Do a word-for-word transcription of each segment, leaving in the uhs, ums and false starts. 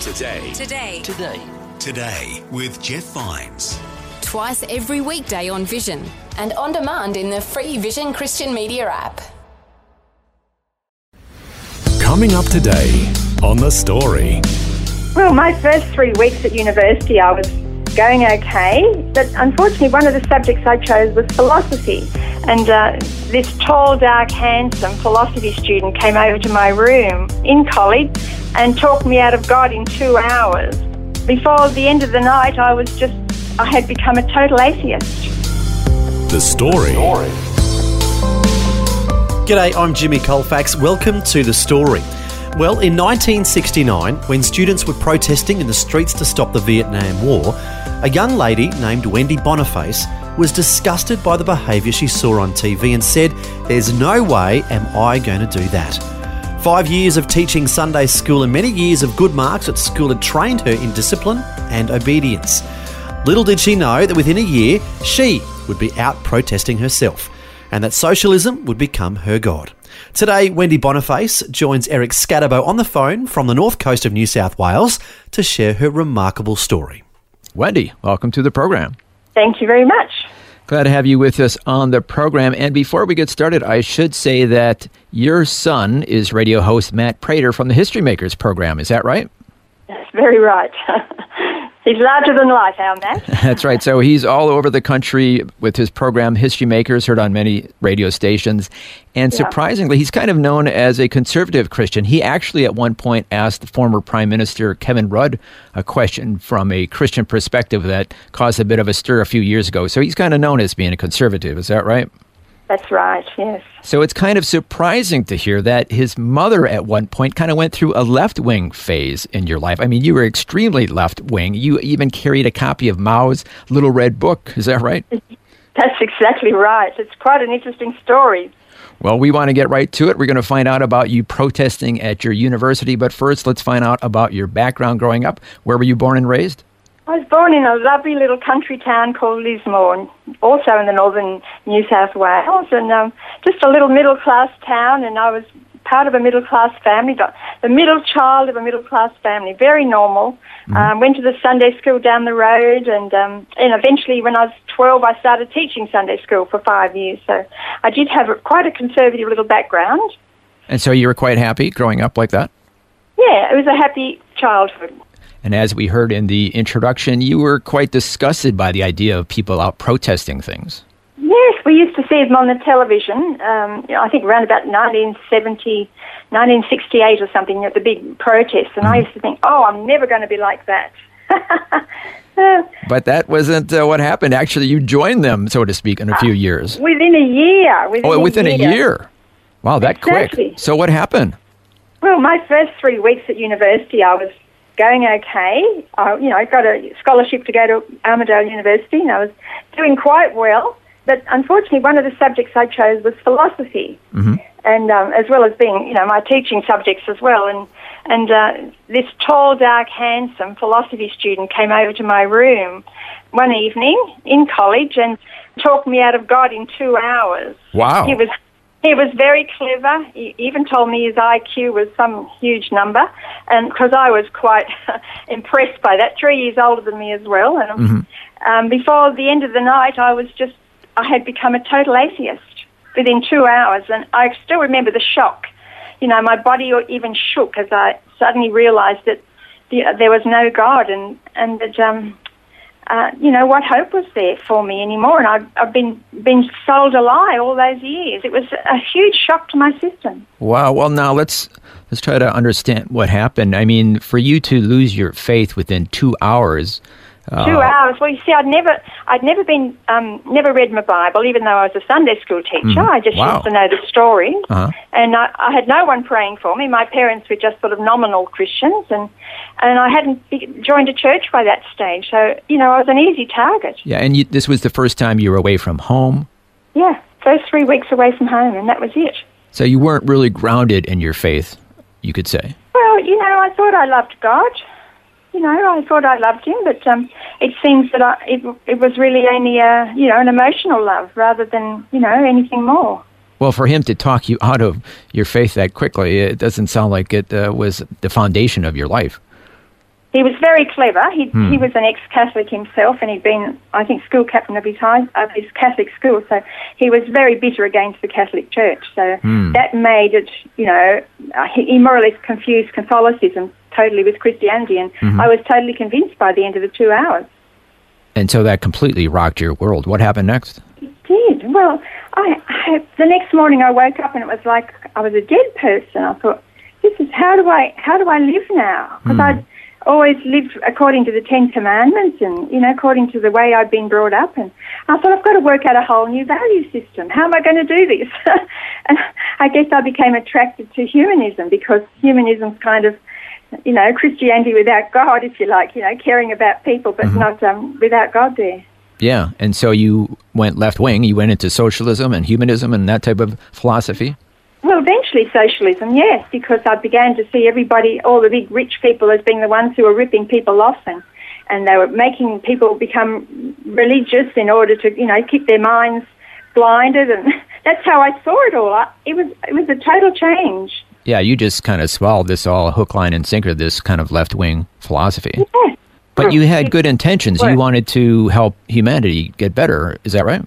Today. Today. Today. Today with Jeff Vines. Twice every weekday on Vision and on demand in the free Vision Christian Media app. Coming up today on The Story. Well, my first three weeks at university I was going okay, but unfortunately one of the subjects I chose was philosophy. And uh, this tall, dark, handsome philosophy student came over to my room in college and talked me out of God in two hours. Before the end of the night, I was just, I had become a total atheist. The Story. The Story. G'day, I'm Jimmy Colfax. Welcome to The Story. Well, in nineteen sixty-nine, when students were protesting in the streets to stop the Vietnam War, a young lady named Wendy Boniface was disgusted by the behaviour she saw on T V and said, "There's no way am I going to do that." Five years of teaching Sunday school and many years of good marks at school had trained her in discipline and obedience. Little did she know that within a year, she would be out protesting herself, and that socialism would become her god. Today, Wendy Boniface joins Eric Scatterbo on the phone from the north coast of New South Wales to share her remarkable story. Wendy, welcome to the program. Thank you very much. Glad to have you with us on the program. And before we get started, I should say that your son is radio host Matt Prater from the History Makers program. Is that right? That's very right. He's larger than life, our Matt. That's right. So he's all over the country with his program, History Makers, heard on many radio stations. And yeah. Surprisingly, he's kind of known as a conservative Christian. He actually at one point asked former Prime Minister Kevin Rudd a question from a Christian perspective that caused a bit of a stir a few years ago. So he's kind of known as being a conservative. Is that right? That's right, yes. So it's kind of surprising to hear that his mother at one point kind of went through a left-wing phase in your life. I mean, you were extremely left-wing. You even carried a copy of Mao's Little Red Book. Is that right? That's exactly right. It's quite an interesting story. Well, we want to get right to it. We're going to find out about you protesting at your university. But first, let's find out about your background growing up. Where were you born and raised? I was born in a lovely little country town called Lismore, also in the northern New South Wales, and um, just a little middle-class town, and I was part of a middle-class family, the middle child of a middle-class family, very normal. Mm-hmm. Um, went to the Sunday school down the road, and um, and eventually when I was twelve, I started teaching Sunday school for five years, so I did have a, quite a conservative little background. And so you were quite happy growing up like that? Yeah, it was a happy childhood. And as we heard in the introduction, you were quite disgusted by the idea of people out protesting things. Yes, we used to see them on the television, um, you know, I think around about nineteen seventy, nineteen sixty-eight or something, at the big protests. And mm. I used to think, oh, I'm never going to be like that. But that wasn't uh, what happened. Actually, you joined them, so to speak, in a few years. Uh, within a year. Within oh, within a year. a year. Wow, that exactly. quick. So what happened? Well, my first three weeks at university, I was going okay. I, you know, I got a scholarship to go to Armidale University, and I was doing quite well. But unfortunately, one of the subjects I chose was philosophy, mm-hmm. and um, as well as being, you know, my teaching subjects as well. And and uh, this tall, dark, handsome philosophy student came over to my room one evening in college and talked me out of God in two hours. Wow! He was he was very clever. He even told me his I Q was some huge number. And because I was quite impressed by that, three years older than me as well. And mm-hmm. um, before the end of the night, I was just, I had become a total atheist within two hours. And I still remember the shock. You know, my body even shook as I suddenly realised that the, there was no God and, and that, um, uh, you know, what hope was there for me anymore? And I've, I've been, been sold a lie all those years. It was a huge shock to my system. Wow. Well, now let's... Let's try to understand what happened. I mean, for you to lose your faith within two hours. Uh, two hours. Well, you see, I'd never, I'd never been, um, never read my Bible, even though I was a Sunday school teacher. Mm, I just wow. used to know the story, uh-huh. and I, I had no one praying for me. My parents were just sort of nominal Christians, and and I hadn't be, joined a church by that stage. So you know, I was an easy target. Yeah, and you, this was the first time you were away from home. Yeah, first three weeks away from home, and that was it. So you weren't really grounded in your faith, you could say. Well, you know, I thought I loved God. You know, I thought I loved him, but um, it seems that I, it, it was really only, a, you know, an emotional love rather than, you know, anything more. Well, for him to talk you out of your faith that quickly, it doesn't sound like it uh, was the foundation of your life. He was very clever. He hmm. he was an ex-Catholic himself, and he'd been, I think, school captain of his high, of his Catholic school. So he was very bitter against the Catholic Church. So hmm. that made it, you know, he more or less confused Catholicism totally with Christianity, and mm-hmm. I was totally convinced by the end of the two hours. And so that completely rocked your world. What happened next? It did. Well, I, I the next morning I woke up and it was like I was a dead person. I thought, this is how do I how do I live now? Because hmm. I'd always lived according to the Ten Commandments and, you know, according to the way I'd been brought up. And I thought, I've got to work out a whole new value system. How am I going to do this? And I guess I became attracted to humanism because humanism's kind of, you know, Christianity without God, if you like, you know, caring about people but mm-hmm. not um, without God there. Yeah, and so you went left-wing. You went into socialism and humanism and that type of philosophy? Well, eventually socialism, yes, because I began to see everybody, all the big rich people, as being the ones who were ripping people off, and, and they were making people become religious in order to, you know, keep their minds blinded, and that's how I saw it all. I, it was it was a total change. Yeah, you just kind of swallowed this all hook, line, and sinker, this kind of left-wing philosophy. Yeah. But you had good intentions. You wanted to help humanity get better. Is that right?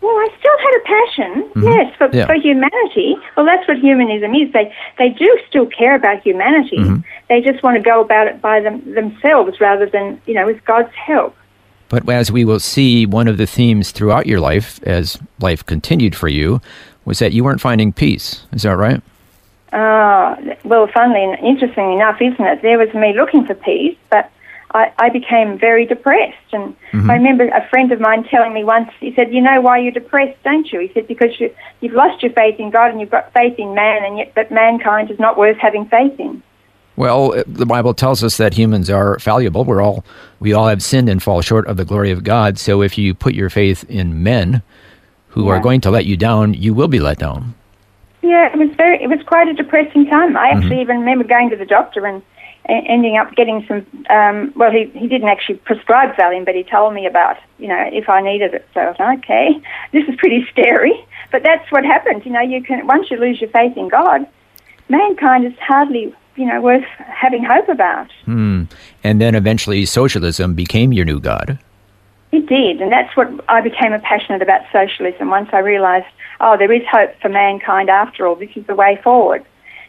Well, I still had a passion, mm-hmm. yes, for, yeah. for humanity. Well, that's what humanism is. They they do still care about humanity. Mm-hmm. They just want to go about it by them, themselves rather than, you know, with God's help. But as we will see, one of the themes throughout your life, as life continued for you, was that you weren't finding peace. Is that right? Oh, well, funnily and interestingly enough, isn't it? There was me looking for peace, but I, I became very depressed. And mm-hmm. I remember a friend of mine telling me once, he said, you know why you're depressed, don't you? He said, because you, you've lost your faith in God and you've got faith in man, and yet but mankind is not worth having faith in. Well, the Bible tells us that humans are fallible. We're all, we all have sinned and fall short of the glory of God. So if you put your faith in men who yeah. are going to let you down, you will be let down. Yeah, it was very. It was quite a depressing time. I actually mm-hmm. even remember going to the doctor and, and ending up getting some. Um, well, he he didn't actually prescribe Valium, but he told me about, you know, if I needed it. So I was like, okay, this is pretty scary. But that's what happens. You know, you can once you lose your faith in God, mankind is hardly, you know, worth having hope about. Mm. And then eventually, socialism became your new god. It did, and that's what I became passionate about socialism once I realised, oh, there is hope for mankind after all, this is the way forward.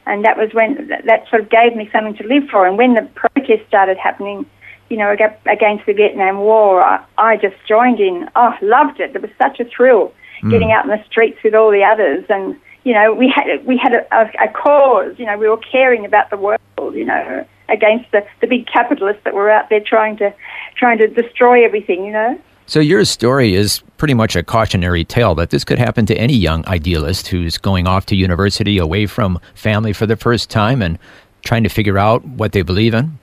And that was when, that sort of gave me something to live for. And when the protests started happening, you know, against the Vietnam War, I, I just joined in. Oh, loved it. It was such a thrill mm. getting out in the streets with all the others. And, you know, we had we had a, a, a cause, you know, we were caring about the world, you know, against the, the big capitalists that were out there trying to trying to destroy everything, you know. So your story is pretty much a cautionary tale that this could happen to any young idealist who's going off to university, away from family for the first time and trying to figure out what they believe in?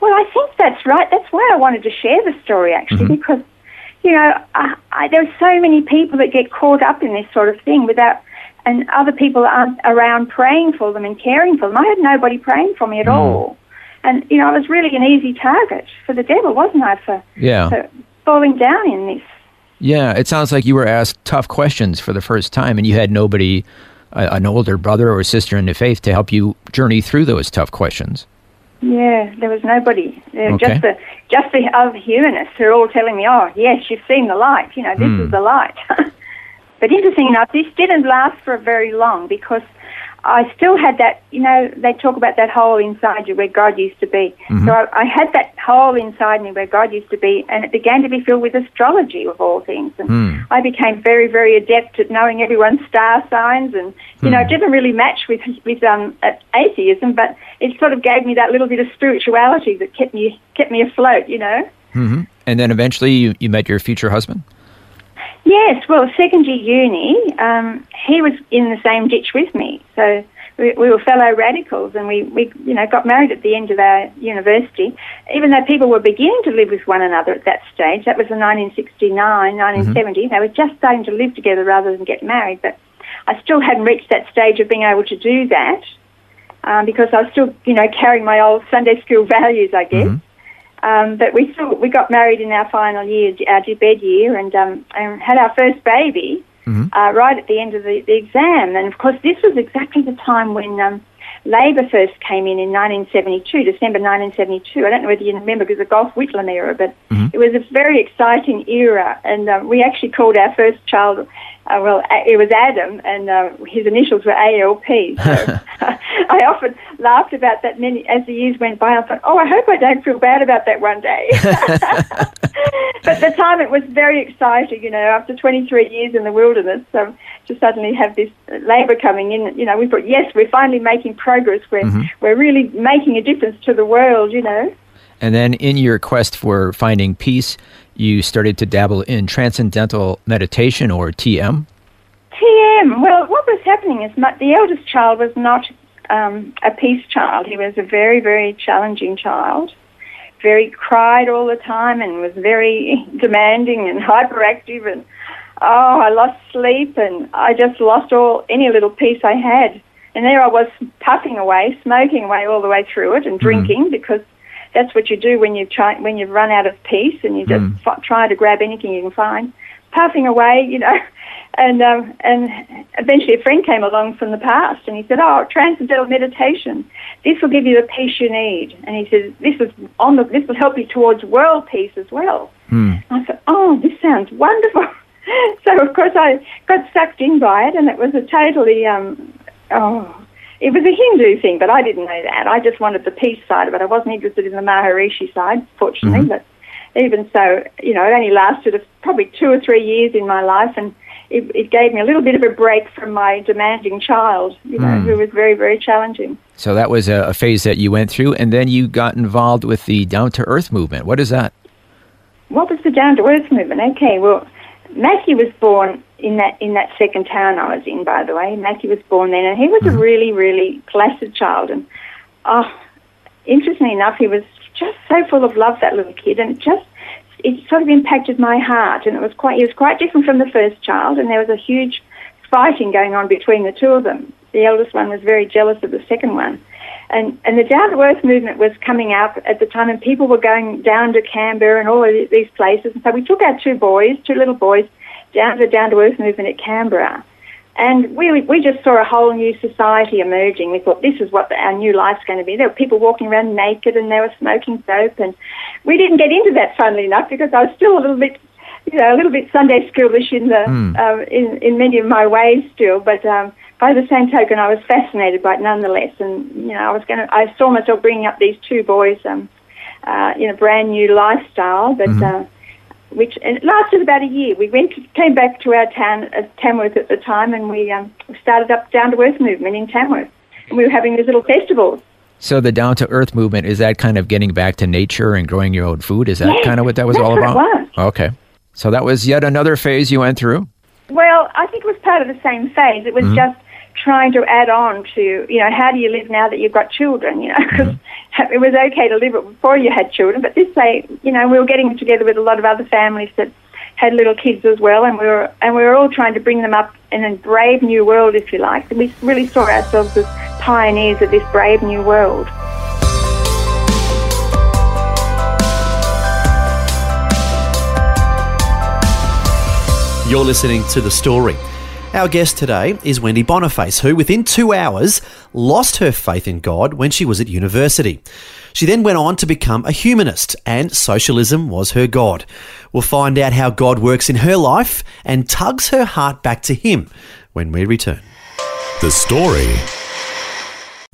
Well, I think that's right. That's why I wanted to share the story, actually, mm-hmm. because, you know, I, I, there are so many people that get caught up in this sort of thing without, and other people aren't around praying for them and caring for them. I had nobody praying for me at no. all. And, you know, I was really an easy target for the devil, wasn't I, for... Yeah. for falling down in this. Yeah, it sounds like you were asked tough questions for the first time and you had nobody, uh, an older brother or sister in the faith to help you journey through those tough questions. Yeah, there was nobody. There okay. Just the just the other humanists who are all telling me, oh, yes, you've seen the light, you know, this mm. is the light. But interesting enough, this didn't last for very long because I still had that, you know, they talk about that hole inside you where God used to be. Mm-hmm. So I, I had that hole inside me where God used to be, and it began to be filled with astrology, of all things. And mm. I became very, very adept at knowing everyone's star signs, and, you mm. know, it didn't really match with with um, atheism, but it sort of gave me that little bit of spirituality that kept me kept me afloat, you know. Mm-hmm. And then eventually you, you met your future husband? Yes, well, second year uni, um, he was in the same ditch with me. So we, we were fellow radicals, and we, we, you know, got married at the end of our university. Even though people were beginning to live with one another at that stage, that was in nineteen sixty-nine, nineteen seventy, mm-hmm. they were just starting to live together rather than get married. But I still hadn't reached that stage of being able to do that um, because I was still, you know, carrying my old Sunday school values, I guess. Mm-hmm. Um, but we still, we got married in our final year, our DBed year, and, um, and had our first baby mm-hmm. uh, right at the end of the, the exam. And, of course, this was exactly the time when um, Labor first came in in nineteen seventy-two, December nineteen seventy-two. I don't know whether you remember because the Gough Whitlam era, but mm-hmm. it was a very exciting era. And uh, we actually called our first child, uh, well, it was Adam, and uh, his initials were A L P. So I often laughed about that many as the years went by. I thought, oh, I hope I don't feel bad about that one day. But at the time it was very exciting, you know, after twenty-three years in the wilderness, um, to suddenly have this labour coming in. You know, we thought, yes, we're finally making progress. We're, mm-hmm. we're really making a difference to the world, you know. And then in your quest for finding peace, you started to dabble in Transcendental Meditation, or T M. T M. Well, what was happening is my, the eldest child was not um, a peace child. He was a very, very challenging child, very cried all the time and was very demanding and hyperactive. And, oh, I lost sleep and I just lost all any little peace I had. And there I was puffing away, smoking away all the way through it and drinking mm. because that's what you do when you try, when you've run out of peace and you just mm. f- try to grab anything you can find. Puffing away, you know, and um, and eventually a friend came along from the past and he said, oh, Transcendental Meditation, this will give you the peace you need. And he said, this is on the, this will help you towards world peace as well. Mm. I said, oh, this sounds wonderful. So, of course, I got sucked in by it and it was a totally... Um, Oh, it was a Hindu thing, but I didn't know that. I just wanted the peace side of it. I wasn't interested in the Maharishi side, fortunately. Mm-hmm. But even so, you know, it only lasted probably two or three years in my life, and it, it gave me a little bit of a break from my demanding child, you know, mm. who was very, very challenging. So that was a phase that you went through, and then you got involved with the Down to Earth movement. What is that? What was the Down to Earth movement? Okay, well, Matthew was born in that in that second town I was in, by the way. Matthew was born then, and he was mm-hmm. a really, really placid child. And, oh, interestingly enough, he was just so full of love, that little kid, and it just it sort of impacted my heart. And it was quite he was quite different from the first child, and there was a huge fighting going on between the two of them. The eldest one was very jealous of the second one. And and the Down to Earth movement was coming up at the time, and people were going down to Canberra and all of these places. And so we took our two boys, two little boys, down to the Down to Earth movement at Canberra. And we we just saw a whole new society emerging. We thought, this is what the, our new life's going to be. There were people walking around naked and they were smoking dope. And we didn't get into that, funnily enough, because I was still a little bit, you know, a little bit Sunday schoolish in the mm. uh, in, in many of my ways still. But... Um, by the same token, I was fascinated by it nonetheless, and you know, I was going to. I saw myself bringing up these two boys um, uh, in a brand new lifestyle, but mm-hmm. uh, which and it lasted about a year. We went, to, came back to our town, uh, Tamworth at the time, and we um, started up Down to Earth movement in Tamworth, and we were having these little festivals. So the Down to Earth movement, is that kind of getting back to nature and growing your own food? Is that yes, kind of what that was that's all what about? It was. Okay, so that was yet another phase you went through. Well, I think it was part of the same phase. It was mm-hmm. just. Trying to add on to, you know, how do you live now that you've got children, you know, because mm-hmm. it was okay to live it before you had children, but this day, you know, we were getting together with a lot of other families that had little kids as well, and we were and we were all trying to bring them up in a brave new world, if you like. We really saw ourselves as pioneers of this brave new world. You're listening to The Story. Our guest today is Wendy Boniface, who within two hours lost her faith in God when she was at university. She then went on to become a humanist, and socialism was her God. We'll find out how God works in her life and tugs her heart back to Him when we return. The Story.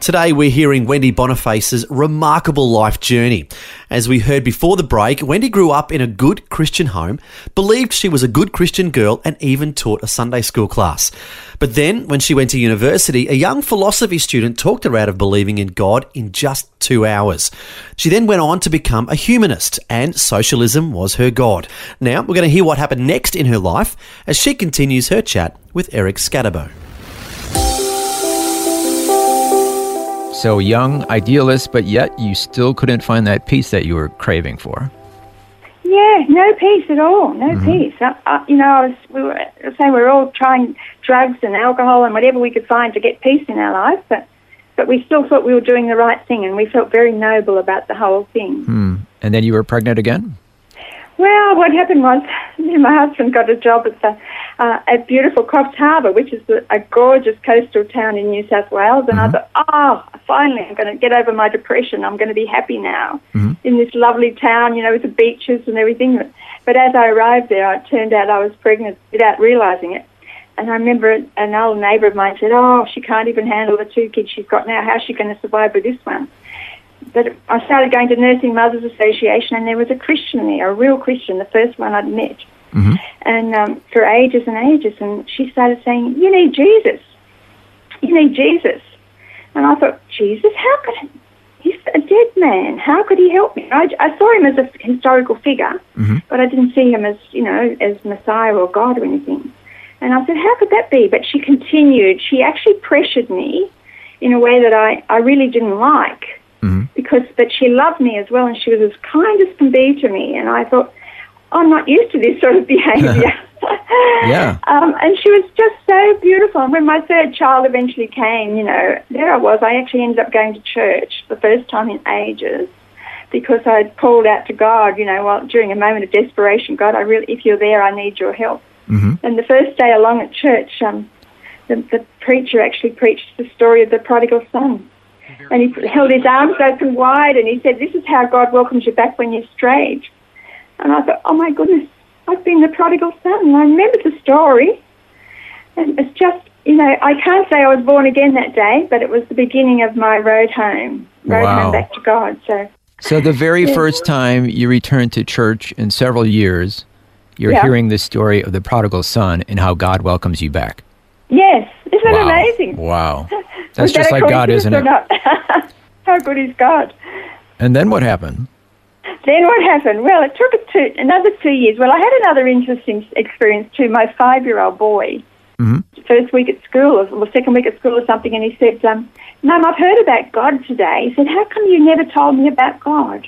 Today we're hearing Wendy Boniface's remarkable life journey. As we heard before the break, Wendy grew up in a good Christian home, believed she was a good Christian girl, and even taught a Sunday school class. But then, when she went to university, a young philosophy student talked her out of believing in God in just two hours. She then went on to become a humanist, and socialism was her God. Now, we're going to hear what happened next in her life as she continues her chat with Eric Scatterbo. So young, idealist, but yet you still couldn't find that peace that you were craving for. Yeah, no peace at all. No mm-hmm. peace. I, I, you know, I was, we were saying we were all trying drugs and alcohol and whatever we could find to get peace in our life, but but we still thought we were doing the right thing, and we felt very noble about the whole thing. Mm. And then you were pregnant again? Well, what happened was, you know, my husband got a job at the uh, at beautiful Coffs Harbour, which is a gorgeous coastal town in New South Wales, and mm-hmm. I thought, oh, finally I'm going to get over my depression. I'm going to be happy now mm-hmm. in this lovely town, you know, with the beaches and everything. But as I arrived there, it turned out I was pregnant without realising it. And I remember an old neighbour of mine said, oh, she can't even handle the two kids she's got now. How's she going to survive with this one? But I started going to Nursing Mothers Association, and there was a Christian there, a real Christian, the first one I'd met, mm-hmm. and um, for ages and ages. And she started saying, you need Jesus. You need Jesus. And I thought, Jesus, how could he? He's a dead man. How could he help me? I, I saw him as a historical figure, mm-hmm. but I didn't see him as, you know, as Messiah or God or anything. And I said, how could that be? But she continued. She actually pressured me in a way that I, I really didn't like. Mm-hmm. Because, but she loved me as well, and she was as kind as can be to me. And I thought, I'm not used to this sort of behaviour. yeah. Um, and she was just so beautiful. And when my third child eventually came, you know, there I was. I actually ended up going to church for the first time in ages, because I'd called out to God, you know, while, during a moment of desperation, God, I really, if you're there, I need your help. Mm-hmm. And the first day along at church, um, the, the preacher actually preached the story of the prodigal son. And he held his arms open wide, and he said, this is how God welcomes you back when you've strayed. And I thought, oh, my goodness, I've been the prodigal son. And I remember the story. And it's just, you know, I can't say I was born again that day, but it was the beginning of my road home, road wow. home back to God. So, so the very yeah. first time you returned to church in several years, you're yeah. hearing the story of the prodigal son and how God welcomes you back. Yes. Isn't wow. that amazing? Wow. That's just like God, isn't it? How good is God? And then what happened? Then what happened? Well, it took two, another two years. Well, I had another interesting experience too. My five-year-old boy, mm-hmm. first week at school, or well, second week at school or something, and he said, um, Mum, I've heard about God today. He said, how come you never told me about God?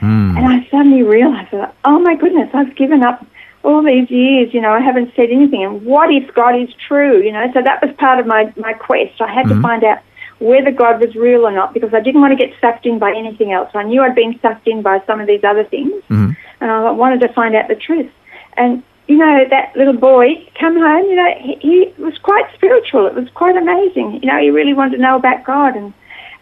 Mm. And I suddenly realised, oh, my goodness, I've given up all these years, you know, I haven't said anything. And what if God is true, you know? So that was part of my, my quest. I had mm-hmm. to find out whether God was real or not, because I didn't want to get sucked in by anything else. I knew I'd been sucked in by some of these other things, mm-hmm. and I wanted to find out the truth. And, you know, that little boy come home, you know, he, he was quite spiritual. It was quite amazing. You know, he really wanted to know about God. And,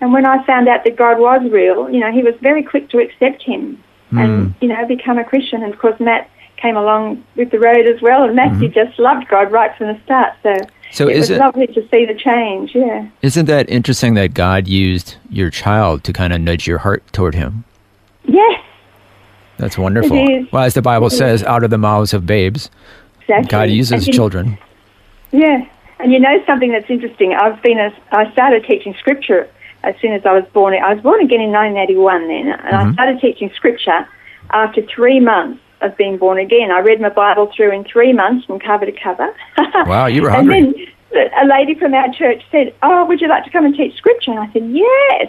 and when I found out that God was real, you know, he was very quick to accept him mm-hmm. and, you know, become a Christian. And, of course, Matt came along with the road as well, and Matthew mm-hmm. just loved God right from the start, so, so it is was it, lovely to see the change, yeah. Isn't that interesting that God used your child to kind of nudge your heart toward him? Yes. That's wonderful. Well, as the Bible it says, is. out of the mouths of babes, exactly. God uses you, children. Yeah, and you know something that's interesting, I've been, a, I started teaching scripture as soon as I was born. I was born again in nineteen eighty-one then, and mm-hmm. I started teaching scripture after three months of being born again. I read my Bible through in three months from cover to cover. Wow, you were hungry. And then a lady from our church said, oh, would you like to come and teach scripture? And I said, yes.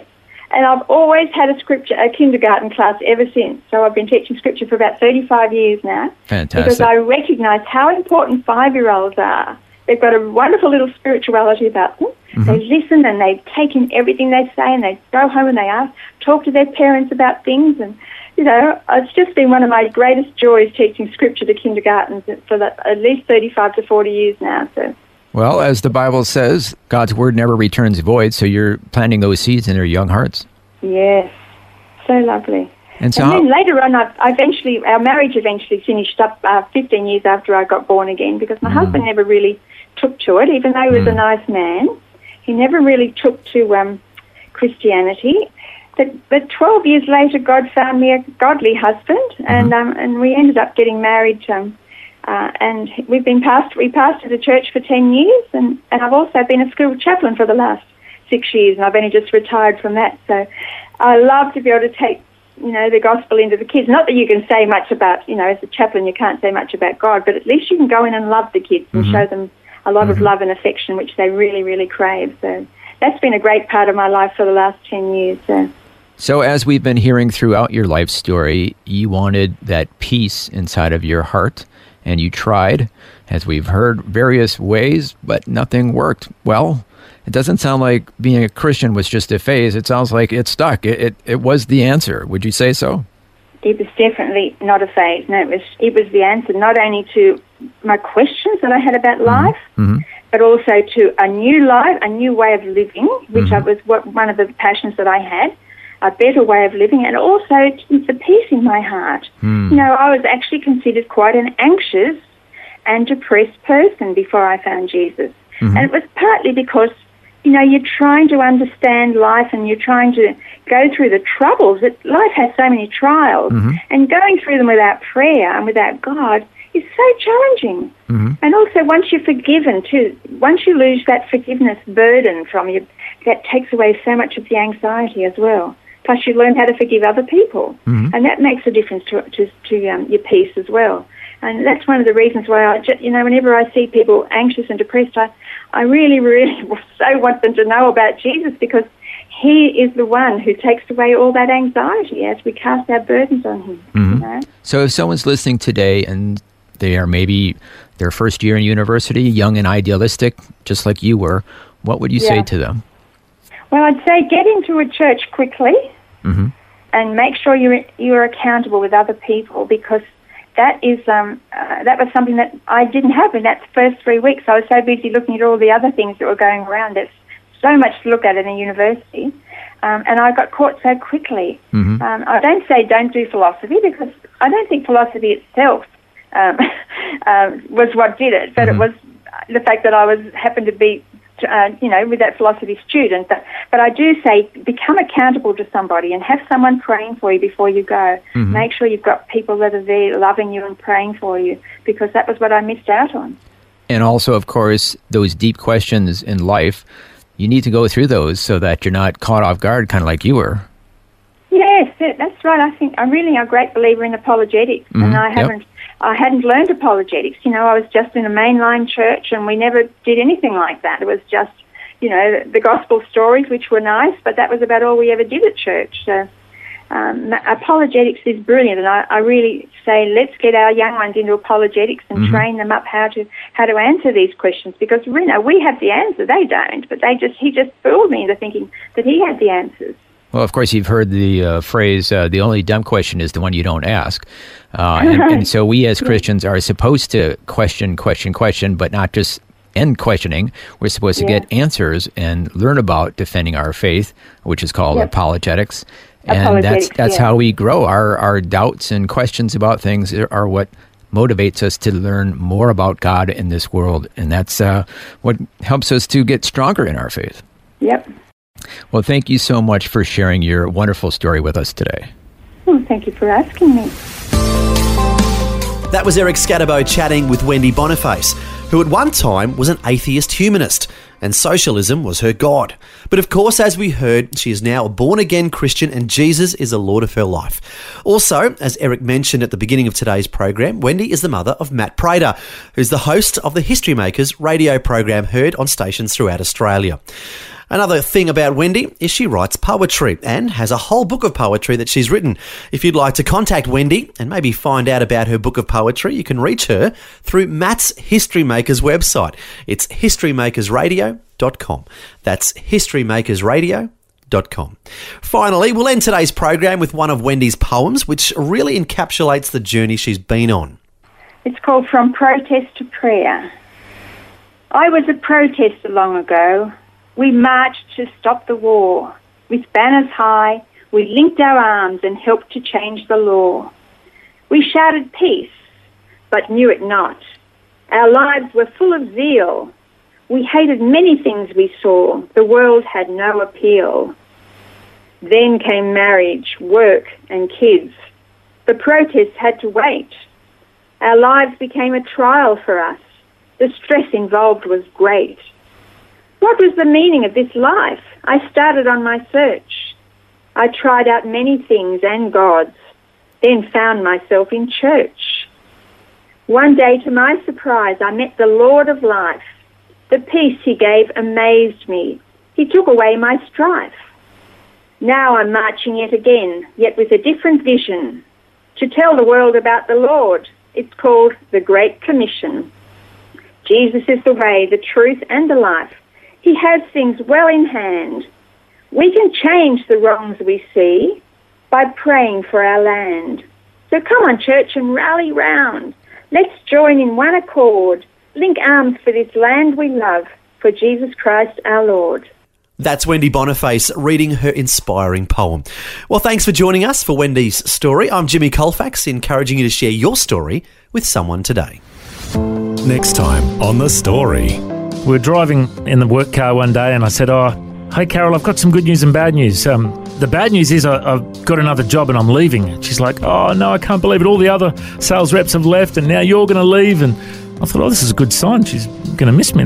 And I've always had a scripture, a kindergarten class ever since. So I've been teaching scripture for about thirty-five years now. Fantastic. Because I recognise how important five-year-olds are. They've got a wonderful little spirituality about them. Mm-hmm. They listen and they take in everything they say, and they go home and they ask, talk to their parents about things. And you know, it's just been one of my greatest joys teaching scripture to kindergartens for the, at least thirty-five to forty years now. So, well, as the Bible says, God's word never returns void, so you're planting those seeds in their young hearts. Yes, so lovely. And, so and then how- later on, I, I eventually, our marriage eventually finished up uh, fifteen years after I got born again, because my mm. husband never really took to it, even though he was mm. a nice man. He never really took to um, Christianity. But, but twelve years later, God found me a godly husband, and mm-hmm. um, and we ended up getting married. Um, uh, and we've been past we pastored a church for ten years, and, and I've also been a school chaplain for the last six years, and I've only just retired from that. So I love to be able to take, you know, the gospel into the kids. Not that you can say much about, you know, as a chaplain you can't say much about God, but at least you can go in and love the kids mm-hmm. and show them a lot mm-hmm. of love and affection, which they really, really crave. So that's been a great part of my life for the last ten years. So. So as we've been hearing throughout your life story, you wanted that peace inside of your heart, and you tried, as we've heard, various ways, but nothing worked. Well, it doesn't sound like being a Christian was just a phase. It sounds like it stuck. It it, it was the answer. Would you say so? It was definitely not a phase. No, it was, it was the answer, not only to my questions that I had about life, mm-hmm. but also to a new life, a new way of living, which mm-hmm. I was what, one of the passions that I had. A better way of living, and also the peace in my heart. Hmm. You know, I was actually considered quite an anxious and depressed person before I found Jesus. Mm-hmm. And it was partly because, you know, you're trying to understand life and you're trying to go through the troubles. That life has so many trials, mm-hmm. and going through them without prayer and without God is so challenging. Mm-hmm. And also once you're forgiven, too, once you lose that forgiveness burden from you, that takes away so much of the anxiety as well. Plus, you learn how to forgive other people, mm-hmm. and that makes a difference to to, to um, your peace as well. And that's one of the reasons why, I, you know, whenever I see people anxious and depressed, I, I really, really so want them to know about Jesus, because He is the one who takes away all that anxiety as we cast our burdens on Him. Mm-hmm. You know? So, if someone's listening today and they are maybe their first year in university, young and idealistic, just like you were, what would you yeah. say to them? Well, I'd say get into a church quickly, mm-hmm. and make sure you're you're accountable with other people, because that is um uh, that was something that I didn't have in that first three weeks. I was so busy looking at all the other things that were going around. There's so much to look at in a university, um, and I got caught so quickly. Mm-hmm. Um, I don't say don't do philosophy, because I don't think philosophy itself um, uh, was what did it, but mm-hmm. it was the fact that I was happened to be. Uh, you know, with that philosophy student. But, but I do say become accountable to somebody and have someone praying for you before you go. Mm-hmm. Make sure you've got people that are there loving you and praying for you, because that was what I missed out on. And also, of course, those deep questions in life, you need to go through those so that you're not caught off guard, kind of like you were. Yes, that's right. I think I'm really a great believer in apologetics, mm-hmm. and I haven't... Yep. I hadn't learned apologetics. You know, I was just in a mainline church and we never did anything like that. It was just, you know, the gospel stories, which were nice, but that was about all we ever did at church. So um, apologetics is brilliant, and I, I really say let's get our young ones into apologetics and mm-hmm. train them up how to how to answer these questions, because, you know, we have the answer. They don't, but they just he just fooled me into thinking that he had the answers. Well, of course, you've heard the uh, phrase, uh, the only dumb question is the one you don't ask. Uh, and, and so we as Christians are supposed to question, question, question, but not just end questioning. We're supposed to yeah. get answers and learn about defending our faith, which is called yep. apologetics. And apologetics, that's that's yeah. how we grow. Our, our doubts and questions about things are what motivates us to learn more about God in this world. And that's uh, what helps us to get stronger in our faith. Yep. Well, thank you so much for sharing your wonderful story with us today. Well, thank you for asking me. That was Eric Scatterbo chatting with Wendy Boniface, who at one time was an atheist humanist, and socialism was her god. But of course, as we heard, she is now a born-again Christian and Jesus is the Lord of her life. Also, as Eric mentioned at the beginning of today's program, Wendy is the mother of Matt Prater, who's the host of the History Makers radio program heard on stations throughout Australia. Another thing about Wendy is she writes poetry and has a whole book of poetry that she's written. If you'd like to contact Wendy and maybe find out about her book of poetry, you can reach her through Matt's History Makers website. It's history makers radio dot com. That's history makers radio dot com. Finally, we'll end today's program with one of Wendy's poems, which really encapsulates the journey she's been on. It's called From Protest to Prayer. I was a protester long ago. We marched to stop the war. With banners high, we linked our arms and helped to change the law. We shouted peace, but knew it not. Our lives were full of zeal. We hated many things we saw. The world had no appeal. Then came marriage, work, and kids. The protests had to wait. Our lives became a trial for us. The stress involved was great. What was the meaning of this life? I started on my search. I tried out many things and gods, then found myself in church. One day, to my surprise, I met the Lord of life. The peace he gave amazed me. He took away my strife. Now I'm marching yet again, yet with a different vision, to tell the world about the Lord. It's called the Great Commission. Jesus is the way, the truth, and the life. He has things well in hand. We can change the wrongs we see by praying for our land. So come on, church, and rally round. Let's join in one accord. Link arms for this land we love, for Jesus Christ our Lord. That's Wendy Boniface reading her inspiring poem. Well, thanks for joining us for Wendy's story. I'm Jimmy Colfax, encouraging you to share your story with someone today. Next time on The Story. We were driving in the work car one day and I said, oh, hey, Carol, I've got some good news and bad news. Um, the bad news is I, I've got another job and I'm leaving. She's like, oh, no, I can't believe it. All the other sales reps have left and now you're going to leave. And I thought, oh, this is a good sign. She's going to miss me.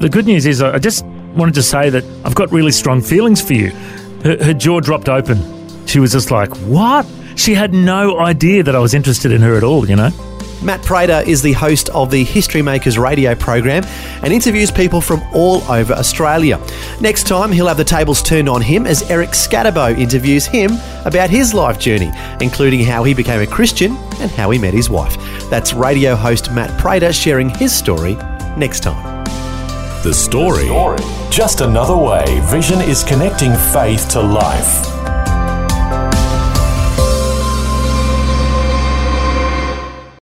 The good news is I just wanted to say that I've got really strong feelings for you. Her, her jaw dropped open. She was just like, what? She had no idea that I was interested in her at all, you know? Matt Prater is the host of the History Makers radio program and interviews people from all over Australia. Next time, he'll have the tables turned on him as Eric Scatterbo interviews him about his life journey, including how he became a Christian and how he met his wife. That's radio host Matt Prater sharing his story next time. The Story. Just another way Vision is connecting faith to life.